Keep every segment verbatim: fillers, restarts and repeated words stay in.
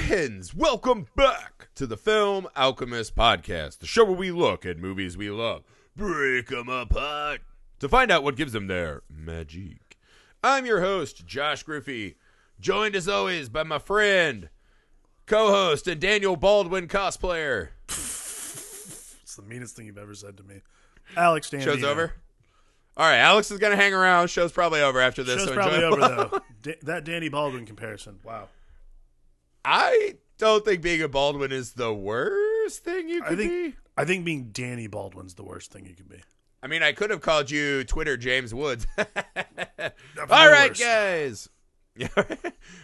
Friends, welcome back to the Film Alchemist Podcast, the show where we look at movies we love, break them apart, to find out what gives them their magic. I'm your host, Josh Griffey, joined as always by my friend, co-host, and Daniel Baldwin cosplayer. It's the meanest thing you've ever said to me. Alex Dandino. Show's over? All right, Alex is going to hang around. Show's probably over after this. Show's so probably over, though. D- that Danny Baldwin comparison. Wow. I don't think being a Baldwin is the worst thing you could I think, be. I think being Danny Baldwin's the worst thing you could be. I mean, I could have called you Twitter James Woods. All right, worse. guys.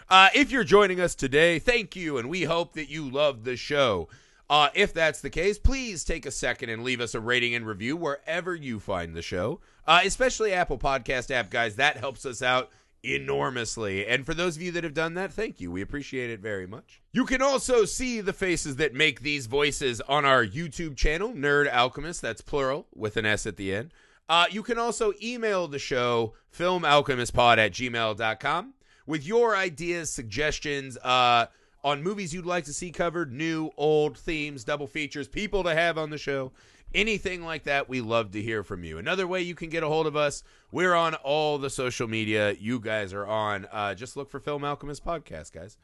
uh, if you're joining us today, thank you, and we hope that you love the show. Uh, if that's the case, please take a second and leave us a rating and review wherever you find the show, uh, especially Apple Podcast app, guys. That helps us out enormously. And for those of you that have done that, thank you. We appreciate it very much. You can also see the faces that make these voices on our YouTube channel, Nerd Alchemist. That's plural with an S at the end. Uh, you can also email the show, film alchemist pod at gmail dot com, with your ideas, suggestions, uh, on movies you'd like to see covered, new, old, themes, double features, people to have on the show, anything like that. We love to hear from you. Another way you can get a hold of us, we're on all the social media you guys are on. Uh, just look for Film Alchemist Podcast, guys.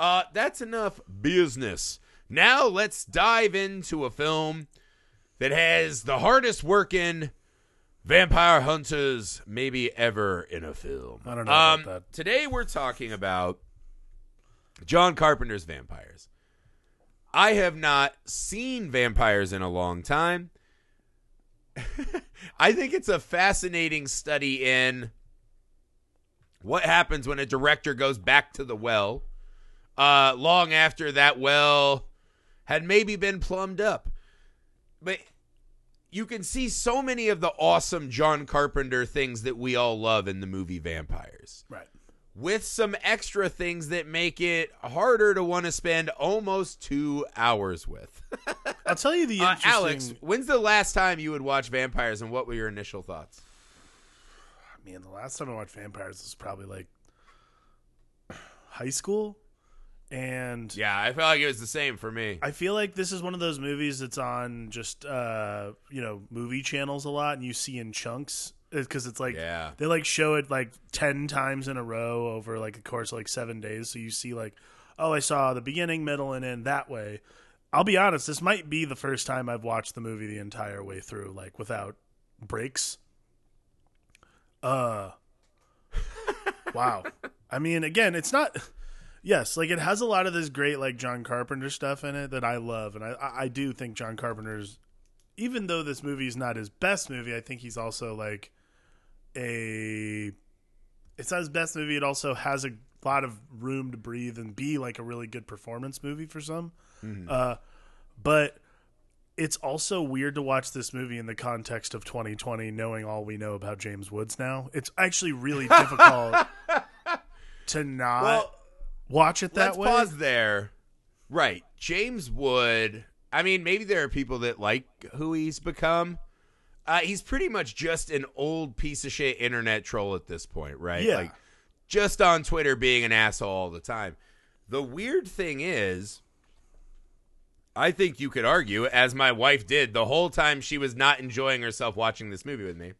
Uh, that's enough business. Now let's dive into a film that has the hardest working vampire hunters maybe ever in a film. I don't know um, about that. Today we're talking about John Carpenter's vampires. I have not seen vampires in a long time. I think it's a fascinating study in what happens when a director goes back to the well, uh, long after that well had maybe been plumbed up. But you can see so many of the awesome John Carpenter things that we all love in the movie Vampires. Right. With some extra things that make it harder to want to spend almost two hours with. I'll tell you the interesting... Uh, Alex, when's the last time you would watch Vampires, and what were your initial thoughts? I mean, the last time I watched Vampires was probably, like, high school. And yeah, I felt like it was the same for me. I feel like this is one of those movies that's on just, uh, you know, movie channels a lot, and you see in chunks. Because it's like yeah. they like show it like ten times in a row over like a course of like seven days. So you see like, oh, I saw the beginning, middle, and end that way. I'll be honest, this might be the first time I've watched the movie the entire way through, like without breaks. Uh, wow. I mean, again, it's not. Yes, like it has a lot of this great like John Carpenter stuff in it that I love, and I I do think John Carpenter's, even though this movie is not his best movie, I think he's also like. A it's not his best movie. It also has a lot of room to breathe and be like a really good performance movie for some. Mm-hmm. Uh, but it's also weird to watch this movie in the context of twenty twenty, knowing all we know about James Woods now. It's actually really difficult to not well, watch it that let's way. Pause there. Right. James Wood. I mean, maybe there are people that like who he's become. Uh, he's pretty much just an old piece of shit internet troll at this point, right? Yeah. Like, just on Twitter being an asshole all the time. The weird thing is, I think you could argue, as my wife did the whole time she was not enjoying herself watching this movie with me,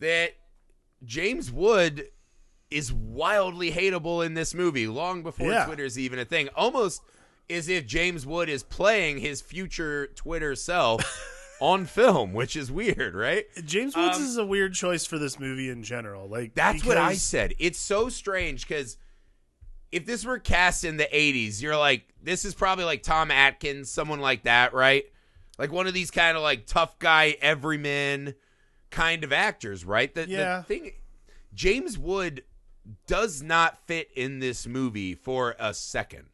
that James Wood is wildly hateable in this movie long before yeah. Twitter's even a thing. Almost as if James Wood is playing his future Twitter self on film, which is weird, right? James Woods um, is a weird choice for this movie in general. Like that's because... what I said. It's so strange because if this were cast in the eighties, you're like, this is probably like Tom Atkins, someone like that, right? Like one of these kind of like tough guy, everyman kind of actors, right? The, yeah. the thing, James Wood does not fit in this movie for a second,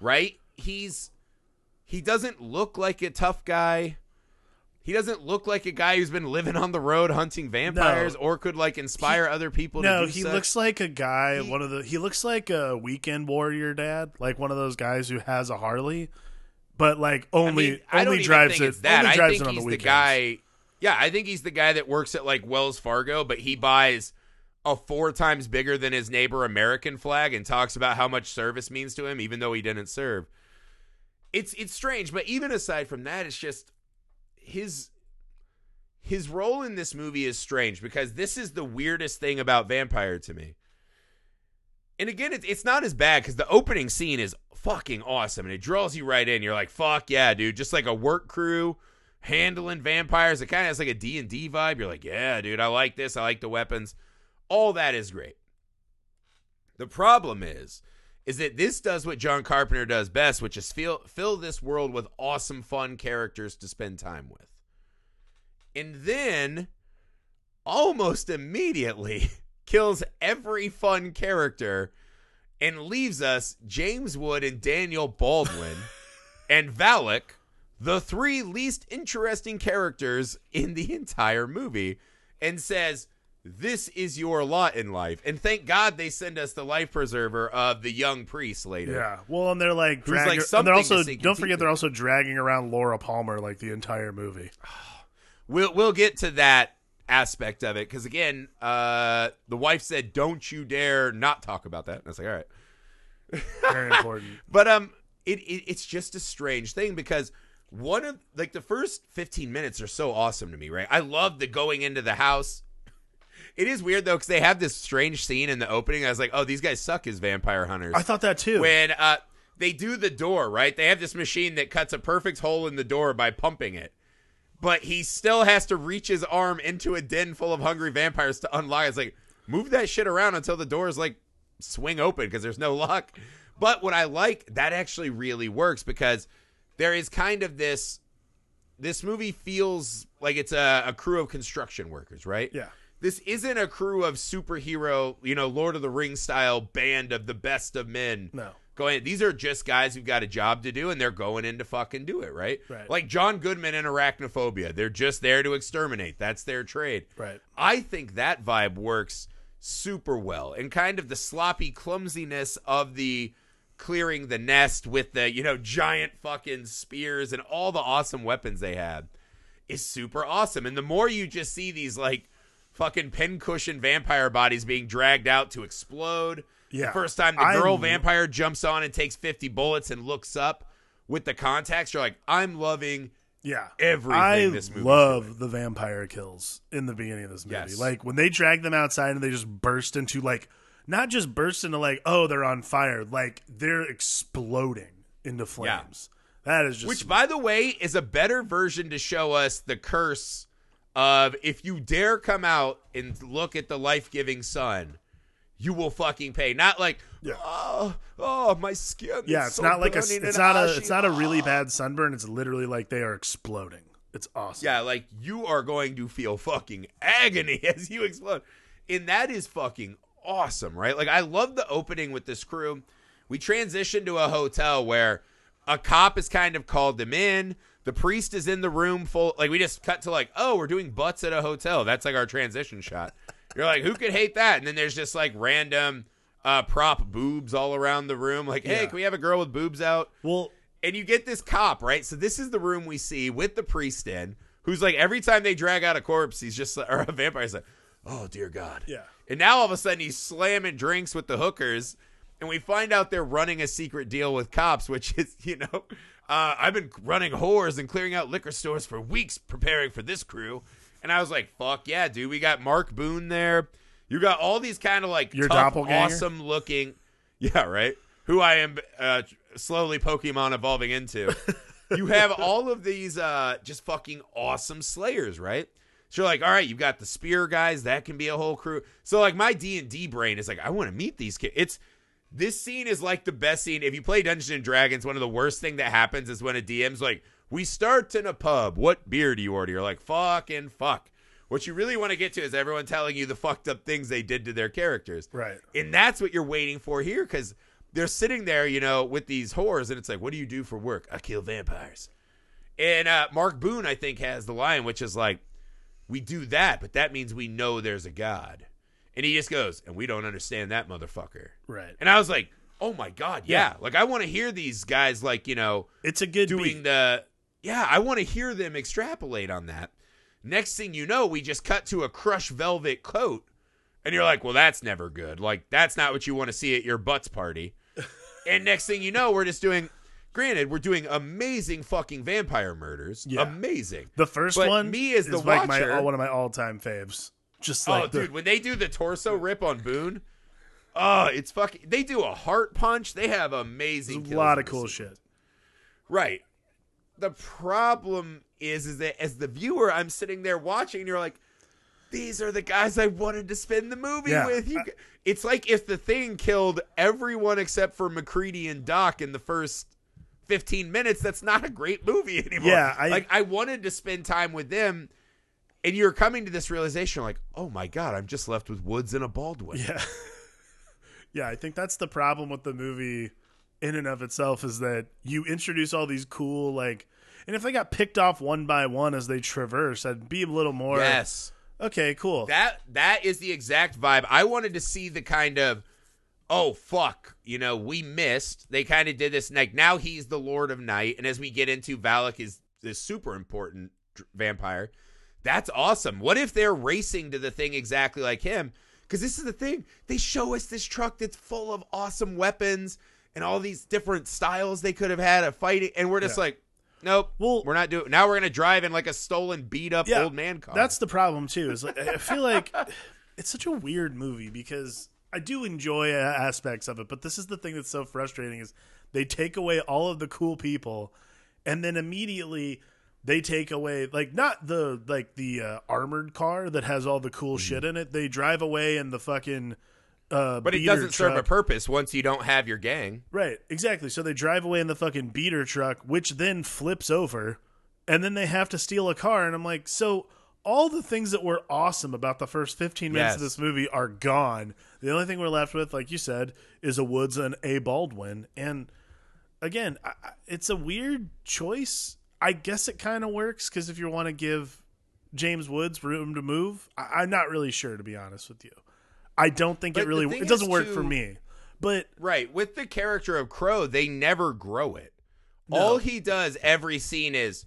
right? He's he doesn't look like a tough guy. He doesn't look like a guy who's been living on the road hunting vampires no. or could like inspire he, other people. No, to do he such. looks like a guy. He, one of the he looks like a weekend warrior dad, like one of those guys who has a Harley, but like only I mean, only drives it. That. Only drives I think it on he's the weekends. The guy. Yeah, I think he's the guy that works at like Wells Fargo, but he buys a four times bigger than his neighbor American flag and talks about how much service means to him, even though he didn't serve. It's it's strange, but even aside from that, it's just his his role in this movie is strange, because this is the weirdest thing about Vampire to me. And again, it's it's not as bad, because the opening scene is fucking awesome, and it draws you right in. You're like, fuck yeah, dude. Just like a work crew handling vampires. It kind of has like a D and D vibe. You're like, yeah, dude, I like this. I like the weapons. All that is great. The problem is, is that this does what John Carpenter does best, which is fill, fill this world with awesome, fun characters to spend time with. And then, almost immediately... kills every fun character and leaves us James Wood and Daniel Baldwin and Valak, the three least interesting characters in the entire movie, and says, this is your lot in life. And thank God they send us the life preserver of the young priest later. Yeah. Well, and they're like, drag- like and they're also, don't forget, they're also dragging around Laura Palmer like the entire movie. We'll, we'll get to that aspect of it, because again, uh the wife said, don't you dare not talk about that, and I was like, all right. Very important. But um it, it it's just a strange thing, because one of like the first fifteen minutes are so awesome to me, right? I love the going into the house. It is weird though, because they have this strange scene in the opening. I was like, oh, these guys suck as vampire hunters. I thought that too. When uh they do the door, right, they have this machine that cuts a perfect hole in the door by pumping it. But he still has to reach his arm into a den full of hungry vampires to unlock it. It's like, move that shit around until the doors, like, swing open, because there's no lock. But what I like, that actually really works, because there is kind of this... This movie feels like it's a, a crew of construction workers, right? Yeah. This isn't a crew of superhero, you know, Lord of the Rings-style band of the best of men. No. Going, these are just guys who've got a job to do, and they're going in to fucking do it, right? Right. Like John Goodman in Arachnophobia. They're just there to exterminate. That's their trade. Right. I think that vibe works super well. And kind of the sloppy clumsiness of the clearing the nest with the, you know, giant fucking spears and all the awesome weapons they had is super awesome. And the more you just see these, like, fucking pincushion vampire bodies being dragged out to explode... Yeah. The first time the girl I'm... vampire jumps on and takes fifty bullets and looks up with the contacts, you're like, I'm loving yeah. everything I this movie. I love doing. The vampire kills in the beginning of this movie. Yes. Like, when they drag them outside and they just burst into, like, not just burst into, like, oh, they're on fire. Like, they're exploding into flames. Yeah. That is just... Which, by the way, is a better version to show us the curse of, if you dare come out and look at the life-giving sun... you will fucking pay. Not like, yeah. oh, oh, my skin. Yeah, it's so not like a, it's not ashy. a, it's not a really bad sunburn. It's literally like they are exploding. It's awesome. Yeah, like you are going to feel fucking agony as you explode, and that is fucking awesome, right? Like I love the opening with this crew. We transition to a hotel where a cop is kind of called them in. The priest is in the room full. Like we just cut to like, oh, we're doing butts at a hotel. That's like our transition shot. You're like, who could hate that? And then there's just like random uh, prop boobs all around the room. Like, hey, yeah. can we have a girl with boobs out? Well, and you get this cop, right? So this is the room we see with the priest in, who's like every time they drag out a corpse, he's just or a vampire. He's like, oh dear God. Yeah. And now all of a sudden he's slamming drinks with the hookers, and we find out they're running a secret deal with cops, which is, you know, uh, I've been running whores and clearing out liquor stores for weeks preparing for this crew. And I was like, fuck yeah, dude. We got Mark Boone there. You got all these kind of like Your tough, awesome looking. Yeah, right. Who I am uh, slowly Pokemon evolving into. You have all of these uh, just fucking awesome slayers, right? So you're like, all right, you've got the spear guys. That can be a whole crew. So like my D and D brain is like, I want to meet these kids. It's this scene is like the best scene. If you play Dungeons and Dragons, one of the worst thing that happens is when a D M's like, we start in a pub. What beer do you order? You're like, fucking fuck. What you really want to get to is everyone telling you the fucked up things they did to their characters. Right. And that's what you're waiting for here, because they're sitting there, you know, with these whores, and it's like, what do you do for work? I kill vampires. And uh, Mark Boone, I think, has the line, which is like, we do that, but that means we know there's a God. And he just goes, and we don't understand that motherfucker. Right. And I was like, oh, my God, yeah. yeah. Like, I want to hear these guys, like, you know, it's a good doing beat. the... Yeah, I want to hear them extrapolate on that. Next thing you know, we just cut to a crushed velvet coat And you're like, well, that's never good. Like, that's not what you want to see at your butts party. And next thing you know, we're just doing... Granted, we're doing amazing fucking vampire murders. Yeah. Amazing. The first but one me as is the like watcher, my, one of my all-time faves. Just like oh, the... dude, when they do the torso rip on Boone, oh, it's fucking... They do a heart punch. They have amazing kills. A lot of cool season. Shit. Right. The problem is, is that as the viewer, I'm sitting there watching, and you're like, these are the guys I wanted to spend the movie yeah. with. You... I... It's like if The Thing killed everyone except for McCready and Doc in the first... fifteen minutes, that's not a great movie anymore. Yeah, I, like I wanted to spend time with them, and you're coming to this realization like, oh my God, I'm just left with Woods and a Baldwin. Yeah. Yeah, I think that's the problem with the movie in and of itself, is that you introduce all these cool, like, and if they got picked off one by one as they traverse, I'd be a little more. Yes. Okay, cool. That that is the exact vibe. I wanted to see the kind of, oh, fuck, you know, we missed. They kind of did this, like, now he's the Lord of Night. And as we get into, Valak is this super important vampire. That's awesome. What if they're racing to the thing exactly like him? Because this is the thing. They show us this truck that's full of awesome weapons and all these different styles they could have had of fighting. And we're just yeah. like, nope, well, we're not doing. Now we're going to drive in like a stolen, beat up yeah, old man car. That's the problem, too. Is like, I feel like it's such a weird movie because... I do enjoy aspects of it, but this is the thing that's so frustrating is they take away all of the cool people and then immediately they take away, like, not the, like the uh, armored car that has all the cool mm-hmm. shit in it. They drive away in the fucking, uh, but it doesn't truck. serve a purpose once you don't have your gang. Right. Exactly. So they drive away in the fucking beater truck, which then flips over and then they have to steal a car. And I'm like, so all the things that were awesome about the first fifteen minutes yes. of this movie are gone. The only thing we're left with, like you said, is a Woods and a Baldwin. And again, I, it's a weird choice. I guess it kind of works because if you want to give James Woods room to move, I, I'm not really sure, to be honest with you. I don't think but it really it doesn't work too, for me. But right. With the character of Crow, they never grow it. No. All he does every scene is,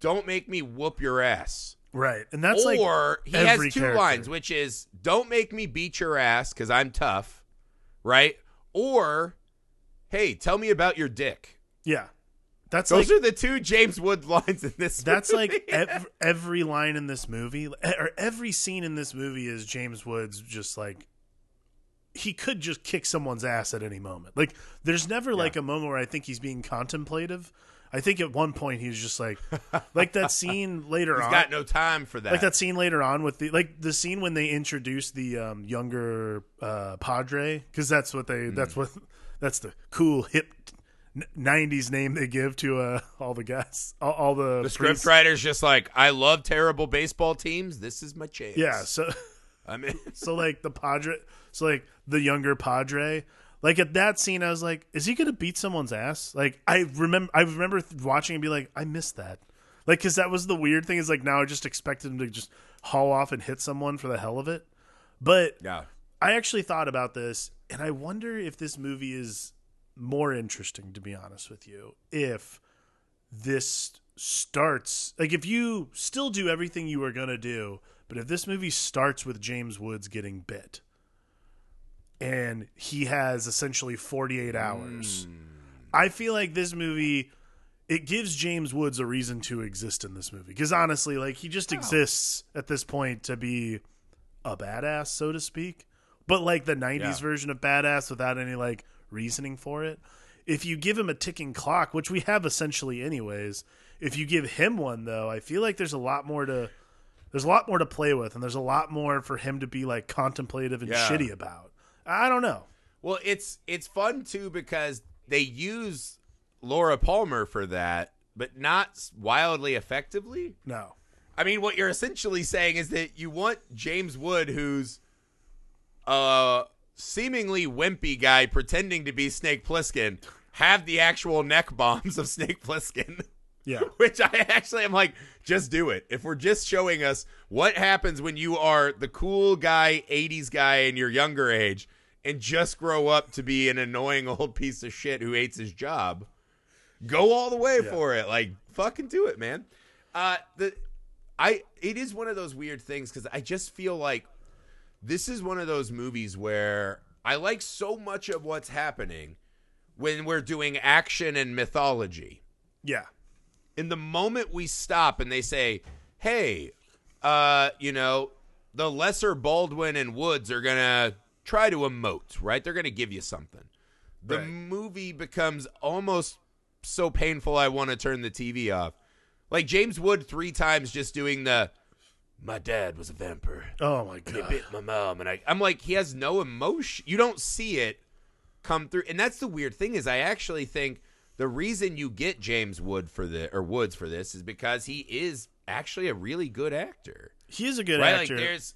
don't make me whoop your ass. Right, and that's or like or he has two character. lines, which is "Don't make me beat your ass because I'm tough," right? Or, "Hey, tell me about your dick." Yeah, that's those like, are the two James Woods lines in this. That's movie. like ev every line in this movie, or every scene in this movie is James Woods just like he could just kick someone's ass at any moment. Like, there's never yeah. like a moment where I think he's being contemplative. I think at one point he was just like, like that scene later He's on. He's got no time for that. Like that scene later on with the, like the scene when they introduce the um, younger uh, Padre. Cause that's what they, mm. that's what, that's the cool hip nineties name they give to uh, all the guys, all, all the, the script writers just like, I love terrible baseball teams. This is my chance. Yeah. So I mean, so like the Padre, so like the younger Padre, like at that scene, I was like, "Is he gonna beat someone's ass?" Like I remember, I remember watching and be like, "I missed that," like because that was the weird thing. Is like now I just expected him to just haul off and hit someone for the hell of it. But yeah, I actually thought about this, and I wonder if this movie is more interesting, to be honest with you, if this starts like if you still do everything you were gonna do, but if this movie starts with James Woods getting bit. And he has essentially forty-eight hours. Mm. I feel like this movie, it gives James Woods a reason to exist in this movie. Because honestly, like he just wow. exists at this point to be a badass, so to speak. But like the nineties yeah. version of badass without any like reasoning for it. If you give him a ticking clock, which we have essentially anyways, if you give him one though, I feel like there's a lot more to there's a lot more to play with, and there's a lot more for him to be like contemplative and yeah. shitty about. I don't know. Well, it's it's fun, too, because they use Laura Palmer for that, but not wildly effectively. No. I mean, what you're essentially saying is that you want James Wood, who's a seemingly wimpy guy pretending to be Snake Plissken, have the actual neck bombs of Snake Plissken. Yeah. Which I actually am like, just do it. If we're just showing us what happens when you are the cool guy, eighties guy in your younger age, and just grow up to be an annoying old piece of shit who hates his job, go all the way yeah. for it. Like, fucking do it, man. Uh, the I it is one of those weird things because I just feel like this is one of those movies where I like so much of what's happening when we're doing action and mythology. Yeah. In the moment we stop and they say, hey, uh, you know, the lesser Baldwin and Woods are going to try to emote, right? They're going to give you something. The right. movie becomes almost so painful I want to turn the T V off. Like James Wood three times just doing the, my dad was a vampire. Oh, my God. He bit my mom. And I, I'm like, he has no emotion. You don't see it come through. And that's the weird thing is I actually think the reason you get James Wood for the or Woods for this is because he is actually a really good actor. He is a good right? actor. Like there's,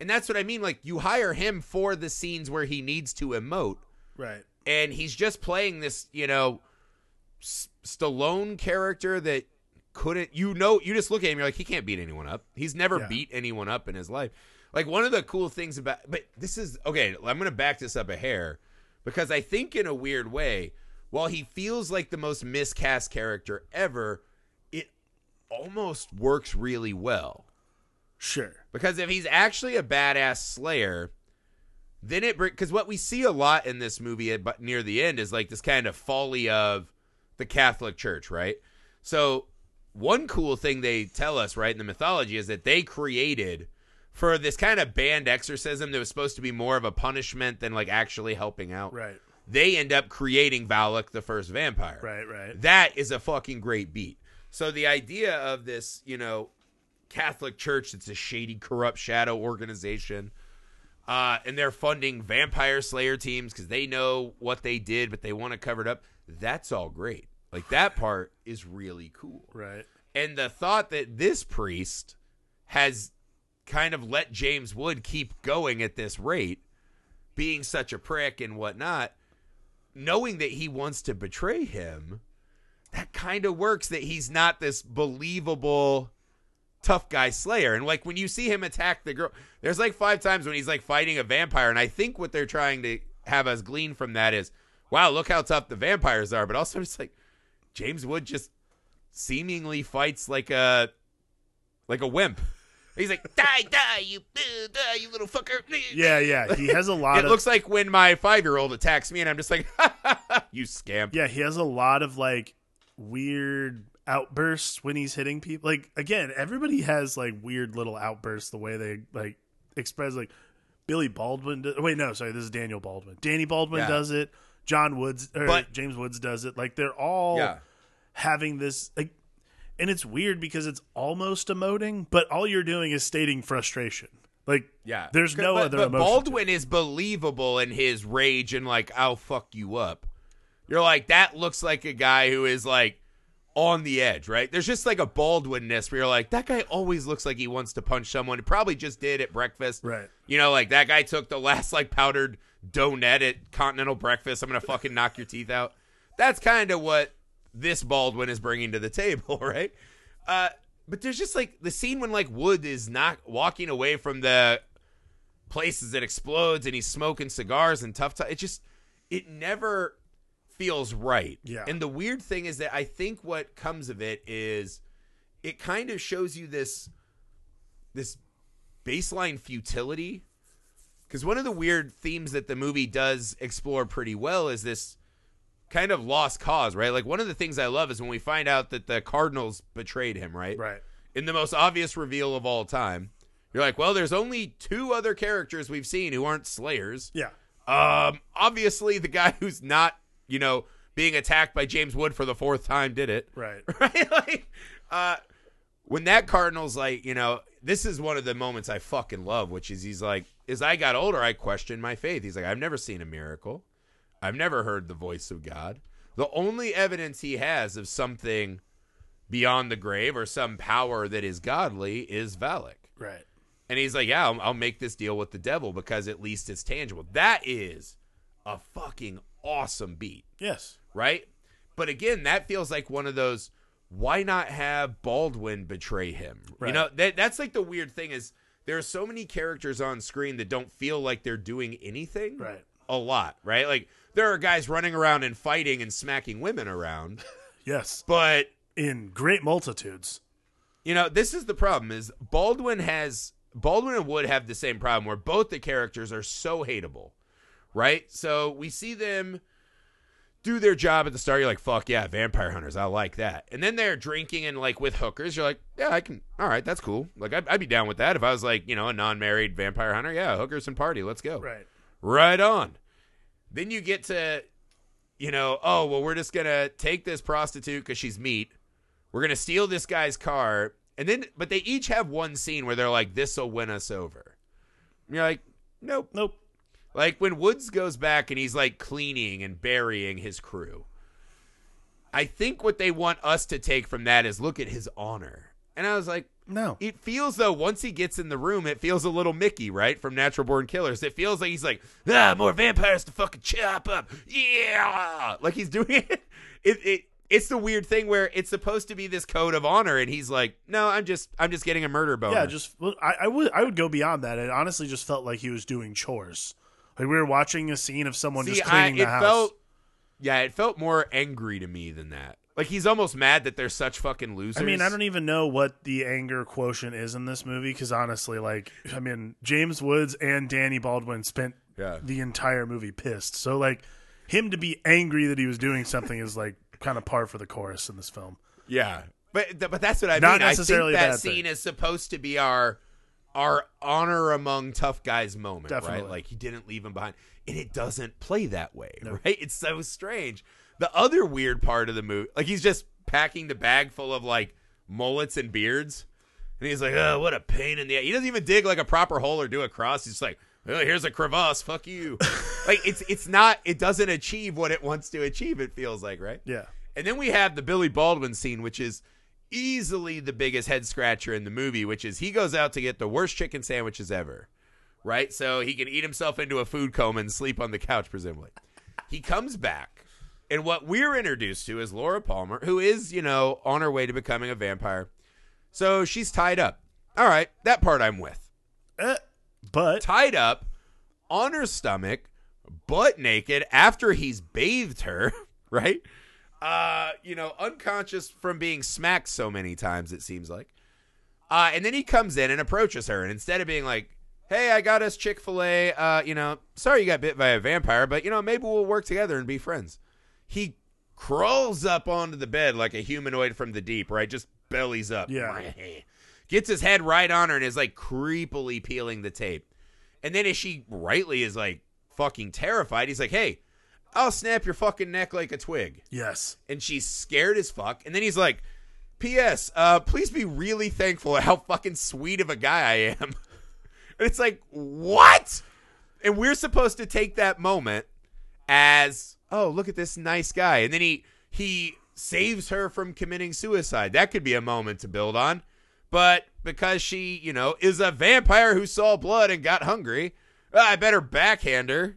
and that's what I mean. Like you hire him for the scenes where he needs to emote. Right. And he's just playing this, you know, S- Stallone character that couldn't, you know, you just look at him, you're like, he can't beat anyone up. He's never yeah. beat anyone up in his life. Like one of the cool things about, but this is, okay, I'm going to back this up a hair because I think in a weird way, while he feels like the most miscast character ever, it almost works really well. Sure. Because if he's actually a badass slayer, then it, because what we see a lot in this movie but near the end is like this kind of folly of the Catholic Church, right? So one cool thing they tell us, right, in the mythology is that they created for this kind of banned exorcism that was supposed to be more of a punishment than like actually helping out. Right. They end up creating Valak, the first vampire. Right, right. That is a fucking great beat. So the idea of this, you know, Catholic Church, it's a shady, corrupt shadow organization. Uh, and they're funding vampire slayer teams because they know what they did, but they want to cover it up. That's all great. Like that part is really cool. Right. And the thought that this priest has kind of let James Wood keep going at this rate, being such a prick and whatnot, knowing that he wants to betray him, that kind of works, that he's not this believable tough guy slayer. And like when you see him attack the girl, there's like five times when he's like fighting a vampire. And I think what they're trying to have us glean from that is, wow, look how tough the vampires are. But also it's like James Wood just seemingly fights like a, like a wimp. He's like, die, die, you, uh, die, you little fucker. Yeah, yeah. He has a lot it of. It looks like when my five-year-old attacks me, and I'm just like, ha, ha, ha, you scamp. Yeah, he has a lot of like weird outbursts when he's hitting people. Like again, everybody has like weird little outbursts. The way they like express, like Billy Baldwin. Do- Wait, no, sorry, this is Daniel Baldwin. Danny Baldwin yeah. does it. John Woods, or but, James Woods does it. Like they're all yeah. having this. Like, and it's weird because it's almost emoting, but all you're doing is stating frustration. Like, yeah, there's no but, other but emotion. Baldwin is believable in his rage and like, I'll fuck you up. You're like, that looks like a guy who is like on the edge, right? There's just like a Baldwin-ness where you're like, that guy always looks like he wants to punch someone. He probably just did at breakfast. Right. You know, like that guy took the last like powdered donut at continental breakfast. I'm going to fucking knock your teeth out. That's kind of what this Baldwin is bringing to the table, right? Uh, but there's just like the scene when like Wood is not walking away from the places that explodes and he's smoking cigars and tough. T- it just, it never feels right. Yeah. And the weird thing is that I think what comes of it is it kind of shows you this, this baseline futility. Cause one of the weird themes that the movie does explore pretty well is this kind of lost cause, right? Like one of the things I love is when we find out that the Cardinals betrayed him, right? Right. In the most obvious reveal of all time, you're like, well, there's only two other characters we've seen who aren't slayers. Yeah. Um, obviously the guy who's not, you know, being attacked by James Wood for the fourth time did it. Right. Right. Like, uh, when that Cardinal's like, you know, this is one of the moments I fucking love, which is he's like, as I got older, I questioned my faith. He's like, I've never seen a miracle. I've never heard the voice of God. The only evidence he has of something beyond the grave or some power that is godly is Valak. Right. And he's like, yeah, I'll, I'll make this deal with the devil because at least it's tangible. That is a fucking awesome beat. Yes. Right? But again, that feels like one of those, why not have Baldwin betray him? Right. You know, that, that's like the weird thing is there are so many characters on screen that don't feel like they're doing anything. Right. A lot, right? Like, there are guys running around and fighting and smacking women around. Yes. But in great multitudes. You know, this is the problem is Baldwin has Baldwin and Wood have the same problem where both the characters are so hateable, right? So we see them do their job at the start. You're like, fuck yeah, vampire hunters, I like that. And then they're drinking and like with hookers. You're like, yeah, I can, all right, that's cool. Like I'd, I'd be down with that if I was like, you know, a non-married vampire hunter. Yeah, hookers and party, let's go. Right. Right on. Then you get to, you know, oh, well, we're just going to take this prostitute because she's meat. We're going to steal this guy's car. And then, but they each have one scene where they're like, this will win us over. And you're like, nope. Nope. Like when Woods goes back and he's like cleaning and burying his crew. I think what they want us to take from that is look at his honor. And I was like, no, it feels though once he gets in the room, it feels a little Mickey, right? From Natural Born Killers. It feels like he's like, ah, more vampires to fucking chop up. Yeah. Like he's doing it. It, it, It's the weird thing where it's supposed to be this code of honor, and he's like, "No, I'm just, I'm just getting a murder boner." Yeah, just well, I, I would, I would go beyond that. It honestly just felt like he was doing chores. Like we were watching a scene of someone See, just cleaning I, the it house. Felt, yeah, it felt more angry to me than that. Like he's almost mad that they're such fucking losers. I mean, I don't even know what the anger quotient is in this movie because honestly, like, I mean, James Woods and Danny Baldwin spent yeah. the entire movie pissed. So like, him to be angry that he was doing something is like. Kind of par for the course in this film. Yeah, but but that's what I Not mean. Necessarily I think that scene thing. Is supposed to be our our honor among tough guys moment, Definitely. Right? Like he didn't leave him behind, and it doesn't play that way, no. right? It's so strange. The other weird part of the movie, like he's just packing the bag full of like mullets and beards, and he's like, "Oh, what a pain in the ass." He doesn't even dig like a proper hole or do a cross. He's just like. Oh, here's a crevasse. Fuck you. Like it's it's not it doesn't achieve what it wants to achieve. It feels like right. Yeah. And then we have the Billy Baldwin scene, which is easily the biggest head scratcher in the movie, which is he goes out to get the worst chicken sandwiches ever, right? So he can eat himself into a food coma and sleep on the couch presumably. He comes back, and what we're introduced to is Laura Palmer, who is you know on her way to becoming a vampire. So she's tied up. All right, that part I'm with. Uh. But tied up on her stomach, butt naked after he's bathed her, right? Uh, you know, unconscious from being smacked so many times, it seems like. Uh, and then he comes in and approaches her. And instead of being like, hey, I got us Chick-fil-A, uh, you know, sorry you got bit by a vampire, but, you know, maybe we'll work together and be friends. He crawls up onto the bed like a humanoid from the deep, right? Just bellies up. Yeah. Gets his head right on her and is, like, creepily peeling the tape. And then as she rightly is, like, fucking terrified, he's like, hey, I'll snap your fucking neck like a twig. Yes. And she's scared as fuck. And then he's like, P S, uh, please be really thankful at how fucking sweet of a guy I am. And it's like, what? And we're supposed to take that moment as, oh, look at this nice guy. And then he he saves her from committing suicide. That could be a moment to build on. But because she, you know, is a vampire who saw blood and got hungry, I better backhand her.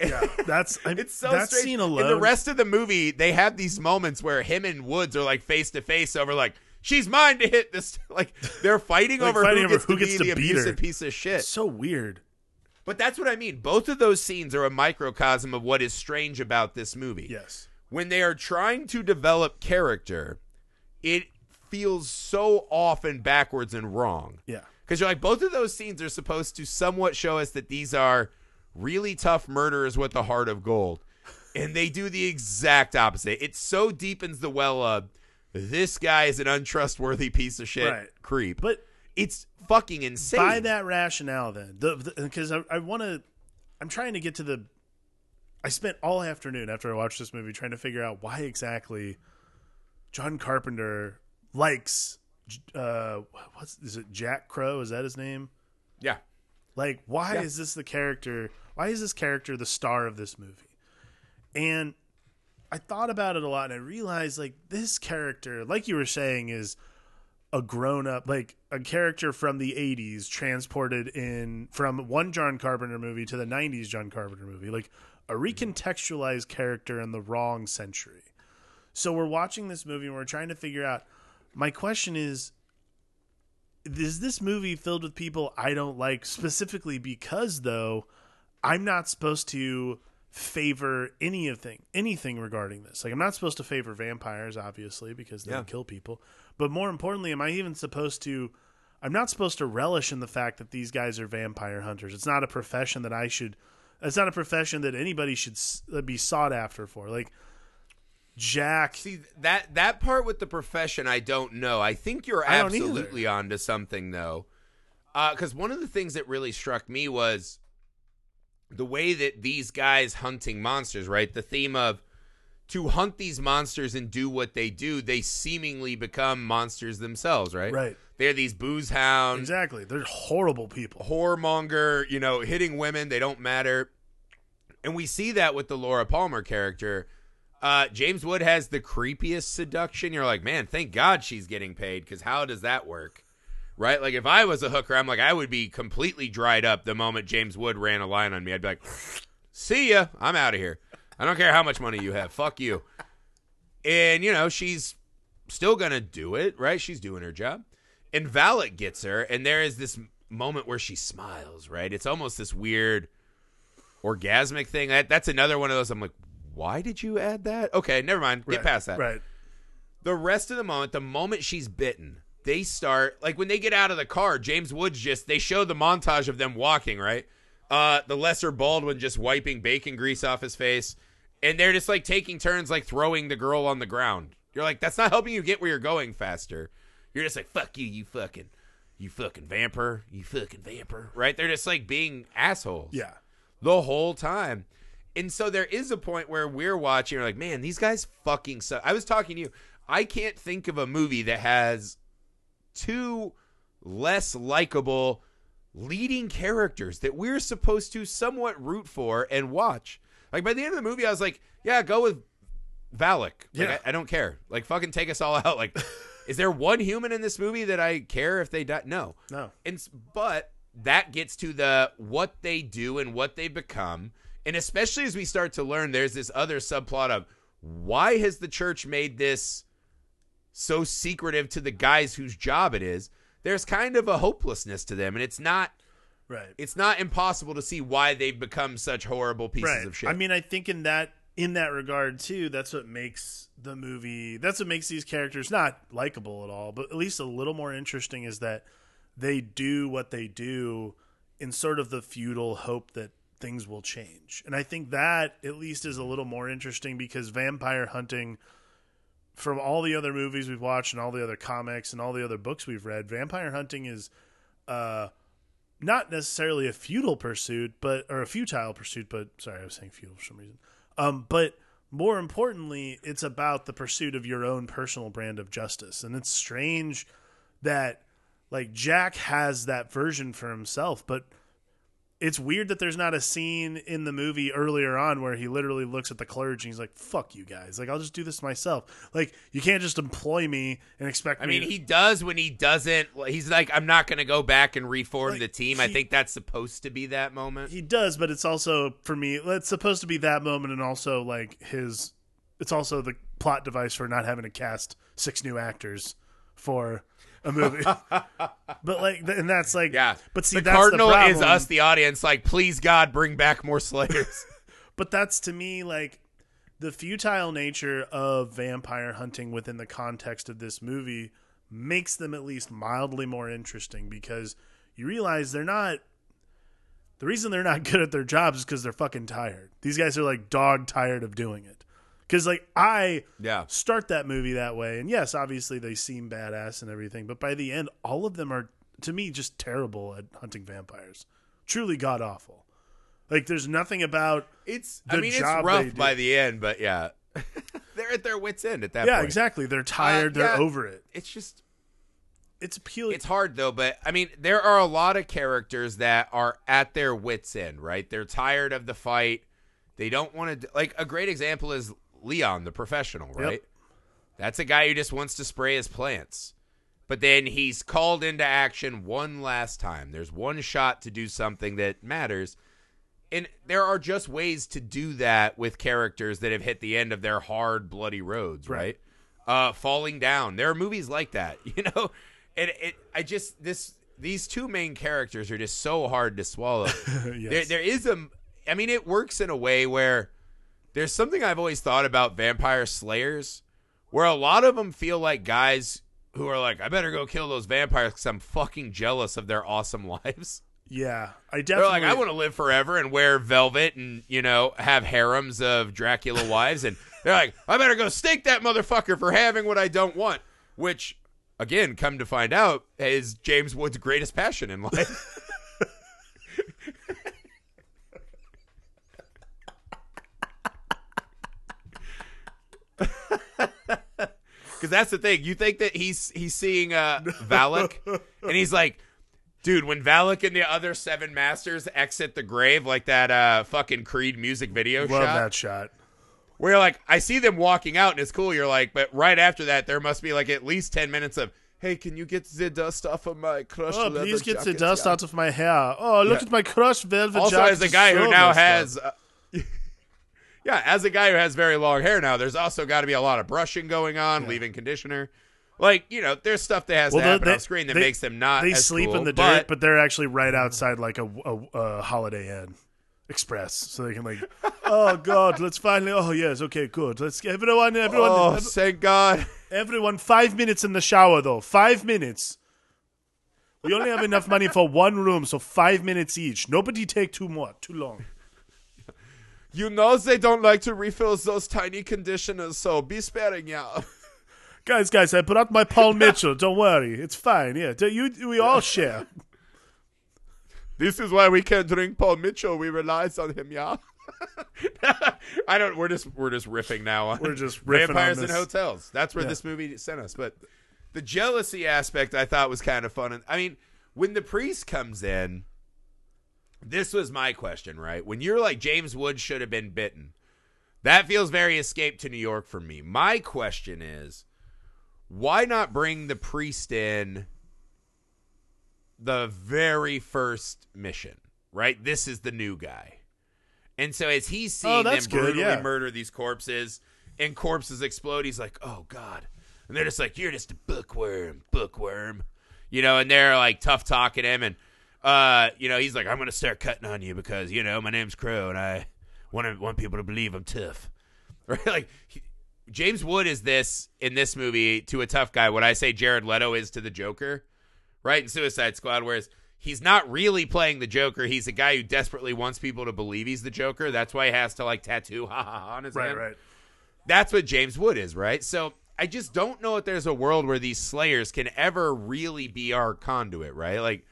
Yeah, that's I mean, it's so that strange. Scene alone. In the rest of the movie, they have these moments where him and Woods are like face to face over like she's mine to hit this. Like they're fighting like over fighting who gets over who to gets be to the beat abusive her. Piece of shit. It's so weird. But that's what I mean. Both of those scenes are a microcosm of what is strange about this movie. Yes, when they are trying to develop character, it. Feels so off and backwards and wrong. Yeah. Because you're like, both of those scenes are supposed to somewhat show us that these are really tough murderers with a heart of gold. And they do the exact opposite. It so deepens the well of this guy is an untrustworthy piece of shit right. creep. But it's fucking insane. By that rationale then, because I, I want to, I'm trying to get to the, I spent all afternoon after I watched this movie trying to figure out why exactly John Carpenter likes uh what's is it Jack Crow, is that his name? Yeah. Like why yeah. is this the character why is this character the star of this movie? And I thought about it a lot and I realized like this character, like you were saying, is a grown up, like a character from the eighties transported in from one John Carpenter movie to the nineties John Carpenter movie, like a recontextualized character in the wrong century. So we're watching this movie and we're trying to figure out. My question is, is this movie filled with people I don't like specifically because, though, I'm not supposed to favor any of thing, anything regarding this? Like, I'm not supposed to favor vampires, obviously, because they yeah. kill people. But more importantly, am I even supposed to I'm not supposed to relish in the fact that these guys are vampire hunters. It's not a profession that I should, it's not a profession that anybody should be sought after for. Like, Jack. See, that, that part with the profession, I don't know. I think you're absolutely onto something, though. Because uh, one of the things that really struck me was the way that these guys hunting monsters, right? The theme of to hunt these monsters and do what they do, they seemingly become monsters themselves, right? Right. They're these booze hounds. Exactly. They're horrible people. Whoremonger, you know, hitting women. They don't matter. And we see that with the Laura Palmer character. Uh, James Wood has the creepiest seduction. You're like, man, thank God she's getting paid, because how does that work? Right? Like, if I was a hooker, I'm like, I would be completely dried up the moment James Wood ran a line on me. I'd be like, see ya. I'm out of here. I don't care how much money you have. Fuck you. And, you know, she's still going to do it, right? She's doing her job. And Valak gets her, and there is this moment where she smiles, right? It's almost this weird orgasmic thing. That, that's another one of those. I'm like, why did you add that? Okay, never mind. Get right, past that. Right. The rest of the moment, the moment she's bitten, they start, like when they get out of the car, James Woods just, they show the montage of them walking, right? Uh, the lesser Baldwin just wiping bacon grease off his face. And they're just like taking turns, like throwing the girl on the ground. You're like, that's not helping you get where you're going faster. You're just like, fuck you, you fucking, you fucking vampire, you fucking vampire, right? They're just like being assholes. Yeah. The whole time. And so there is a point where we're watching, you're like, man, these guys fucking suck. I was talking to you. I can't think of a movie that has two less likable leading characters that we're supposed to somewhat root for and watch. Like, by the end of the movie, I was like, yeah, go with Valak. Like, yeah. I, I don't care. Like, fucking take us all out. Like, is there one human in this movie that I care if they die? No. No. And, but that gets to the what they do and what they become. And especially as we start to learn, there's this other subplot of why has the church made this so secretive to the guys whose job it is? There's kind of a hopelessness to them, and it's not right. It's not impossible to see why they've become such horrible pieces right. of shit. I mean, I think in that in that regard too, that's what makes the movie, that's what makes these characters not likable at all, but at least a little more interesting, is that they do what they do in sort of the futile hope that things will change. And I think that at least is a little more interesting, because vampire hunting, from all the other movies we've watched and all the other comics and all the other books we've read, vampire hunting is uh, not necessarily a futile pursuit, but, or a futile pursuit, but sorry, I was saying futile for some reason. Um, but more importantly, it's about the pursuit of your own personal brand of justice. And it's strange that like Jack has that version for himself, but it's weird that there's not a scene in the movie earlier on where he literally looks at the clergy and he's like, fuck you guys. Like, I'll just do this myself. Like, you can't just employ me and expect I me. I mean, to- he does when he doesn't. He's like, I'm not going to go back and reform like, the team. He, I think that's supposed to be that moment. He does, but it's also, for me, it's supposed to be that moment, and also, like, his, it's also the plot device for not having to cast six new actors for a movie. But like, and that's like, yeah, but see, the that's cardinal the problem. Is us, the audience, like, please God, bring back more slayers. But that's, to me, like the futile nature of vampire hunting within the context of this movie makes them at least mildly more interesting, because you realize they're not, the reason they're not good at their jobs is because they're fucking tired. These guys are like dog tired of doing it. Because, like, I yeah. start that movie that way. And, yes, obviously they seem badass and everything. But by the end, all of them are, to me, just terrible at hunting vampires. Truly god-awful. Like, there's nothing about it's. The I mean, job it's rough by the end, but, yeah. They're at their wits' end at that yeah, point. Yeah, exactly. They're tired. Uh, yeah, they're over it. It's just. It's appealing. It's hard, though. But, I mean, there are a lot of characters that are at their wits' end, right? They're tired of the fight. They don't want to. Like, a great example is Leon, the professional, right? Yep. That's a guy who just wants to spray his plants. But then he's called into action one last time. There's one shot to do something that matters. And there are just ways to do that with characters that have hit the end of their hard, bloody roads, right? right? Uh, falling down. There are movies like that, you know? And it, I just, this, these two main characters are just so hard to swallow. Yes. There, there is a, I mean, it works in a way where there's something I've always thought about vampire slayers, where a lot of them feel like guys who are like, I better go kill those vampires because I'm fucking jealous of their awesome lives. Yeah, I definitely. They're like, I want to live forever and wear velvet and, you know, have harems of Dracula wives. And they're like, I better go stake that motherfucker for having what I don't want, which, again, come to find out, is James Woods' greatest passion in life. Because that's the thing. You think that he's he's seeing uh, Valak, and he's like, dude, when Valak and the other seven masters exit the grave, like that uh, fucking Creed music video Love shot. Love that shot. Where you're like, I see them walking out, and it's cool. You're like, but right after that, there must be like at least ten minutes of, hey, can you get the dust off of my crushed oh, leather please get jacket, the dust yeah. out of my hair. Oh, look yeah. at my crushed velvet also, jacket. Also, as a guy who now has... Uh, Yeah, as a guy who has very long hair now, there's also got to be a lot of brushing going on, yeah. leaving conditioner. Like, you know, there's stuff that has well, to happen they, on screen that they, makes them not They as sleep cool, in the but... dirt, but they're actually right outside, like, a, a, a Holiday Inn Express. So they can, like, oh, God, let's finally, oh, yes, okay, good. Let's everyone, everyone. Oh, ev- thank God. Everyone, five minutes in the shower, though. Five minutes. We only have enough money for one room, so five minutes each. Nobody take two more. Too long. You know they don't like to refill those tiny conditioners, so be sparing, yeah. Guys, guys, I put out my Paul Mitchell. Don't worry. It's fine. Yeah, you, we all share. This is why we can't drink Paul Mitchell. We rely on him, yeah. I don't. We're just we're just riffing now. On we're just riffing vampires on this. In hotels. That's where yeah. this movie sent us. But the jealousy aspect I thought was kind of fun. And I mean, when the priest comes in. This was my question, right? When you're like, James Woods should have been bitten. That feels very Escape to New York for me. My question is, why not bring the priest in the very first mission, right? This is the new guy. And so as he's seeing oh, them brutally good, yeah. murder these corpses and corpses explode, he's like, oh, God. And they're just like, you're just a bookworm, bookworm. You know, and they're like tough talking him and, Uh, you know, he's like, I'm going to start cutting on you because, you know, my name's Crow and I want to, want people to believe I'm tough. Right? Like, he, James Wood is this, in this movie, to a tough guy, what I say Jared Leto is to the Joker, right? In Suicide Squad, whereas he's not really playing the Joker. He's a guy who desperately wants people to believe he's the Joker. That's why he has to, like, tattoo ha ha ha on his right, hand. Right, right. That's what James Wood is, right? So I just don't know if there's a world where these slayers can ever really be our conduit, right? Like,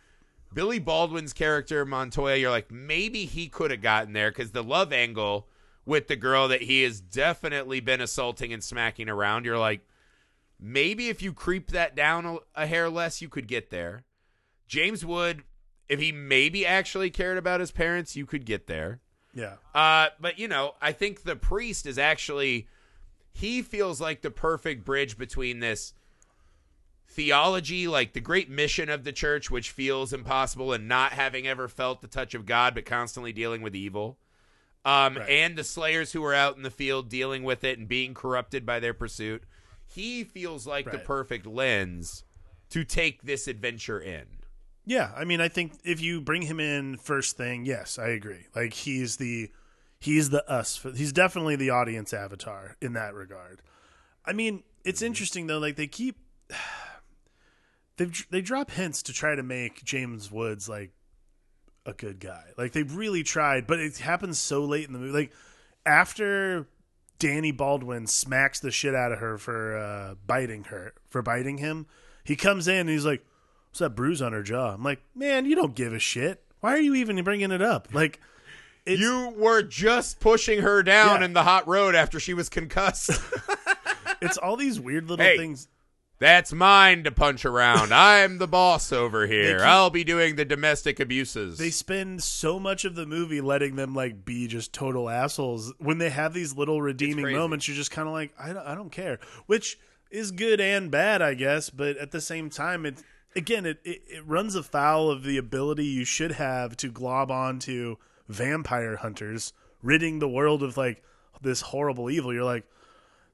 Billy Baldwin's character, Montoya, you're like, maybe he could have gotten there because the love angle with the girl that he has definitely been assaulting and smacking around, you're like, maybe if you creep that down a, a hair less, you could get there. James Wood, if he maybe actually cared about his parents, you could get there. Yeah. Uh, but, you know, I think the priest is actually, he feels like the perfect bridge between this theology, like the great mission of the church, which feels impossible and not having ever felt the touch of God, but constantly dealing with evil. Um, right. And the slayers who are out in the field dealing with it and being corrupted by their pursuit. He feels like right. the perfect lens to take this adventure in. Yeah. I mean, I think if you bring him in first thing, yes, I agree. Like he's the, he's the us, for, he's definitely the audience avatar in that regard. I mean, it's interesting though. Like they keep, They they drop hints to try to make James Woods like a good guy. Like they really tried, but it happens so late in the movie. Like after Danny Baldwin smacks the shit out of her for uh, biting her for biting him, he comes in and he's like, "What's that bruise on her jaw?" I'm like, "Man, you don't give a shit. Why are you even bringing it up?" Like. It's, you were just pushing her down yeah. in the hot road after she was concussed. It's all these weird little hey. things. That's mine to punch around. I'm the boss over here. Keep, I'll be doing the domestic abuses. They spend so much of the movie letting them like be just total assholes. When they have these little redeeming moments, you're just kind of like, I don't, I don't care, which is good and bad, I guess. But at the same time, it again, it, it, it runs afoul of the ability you should have to glob onto vampire hunters, ridding the world of like this horrible evil. You're like,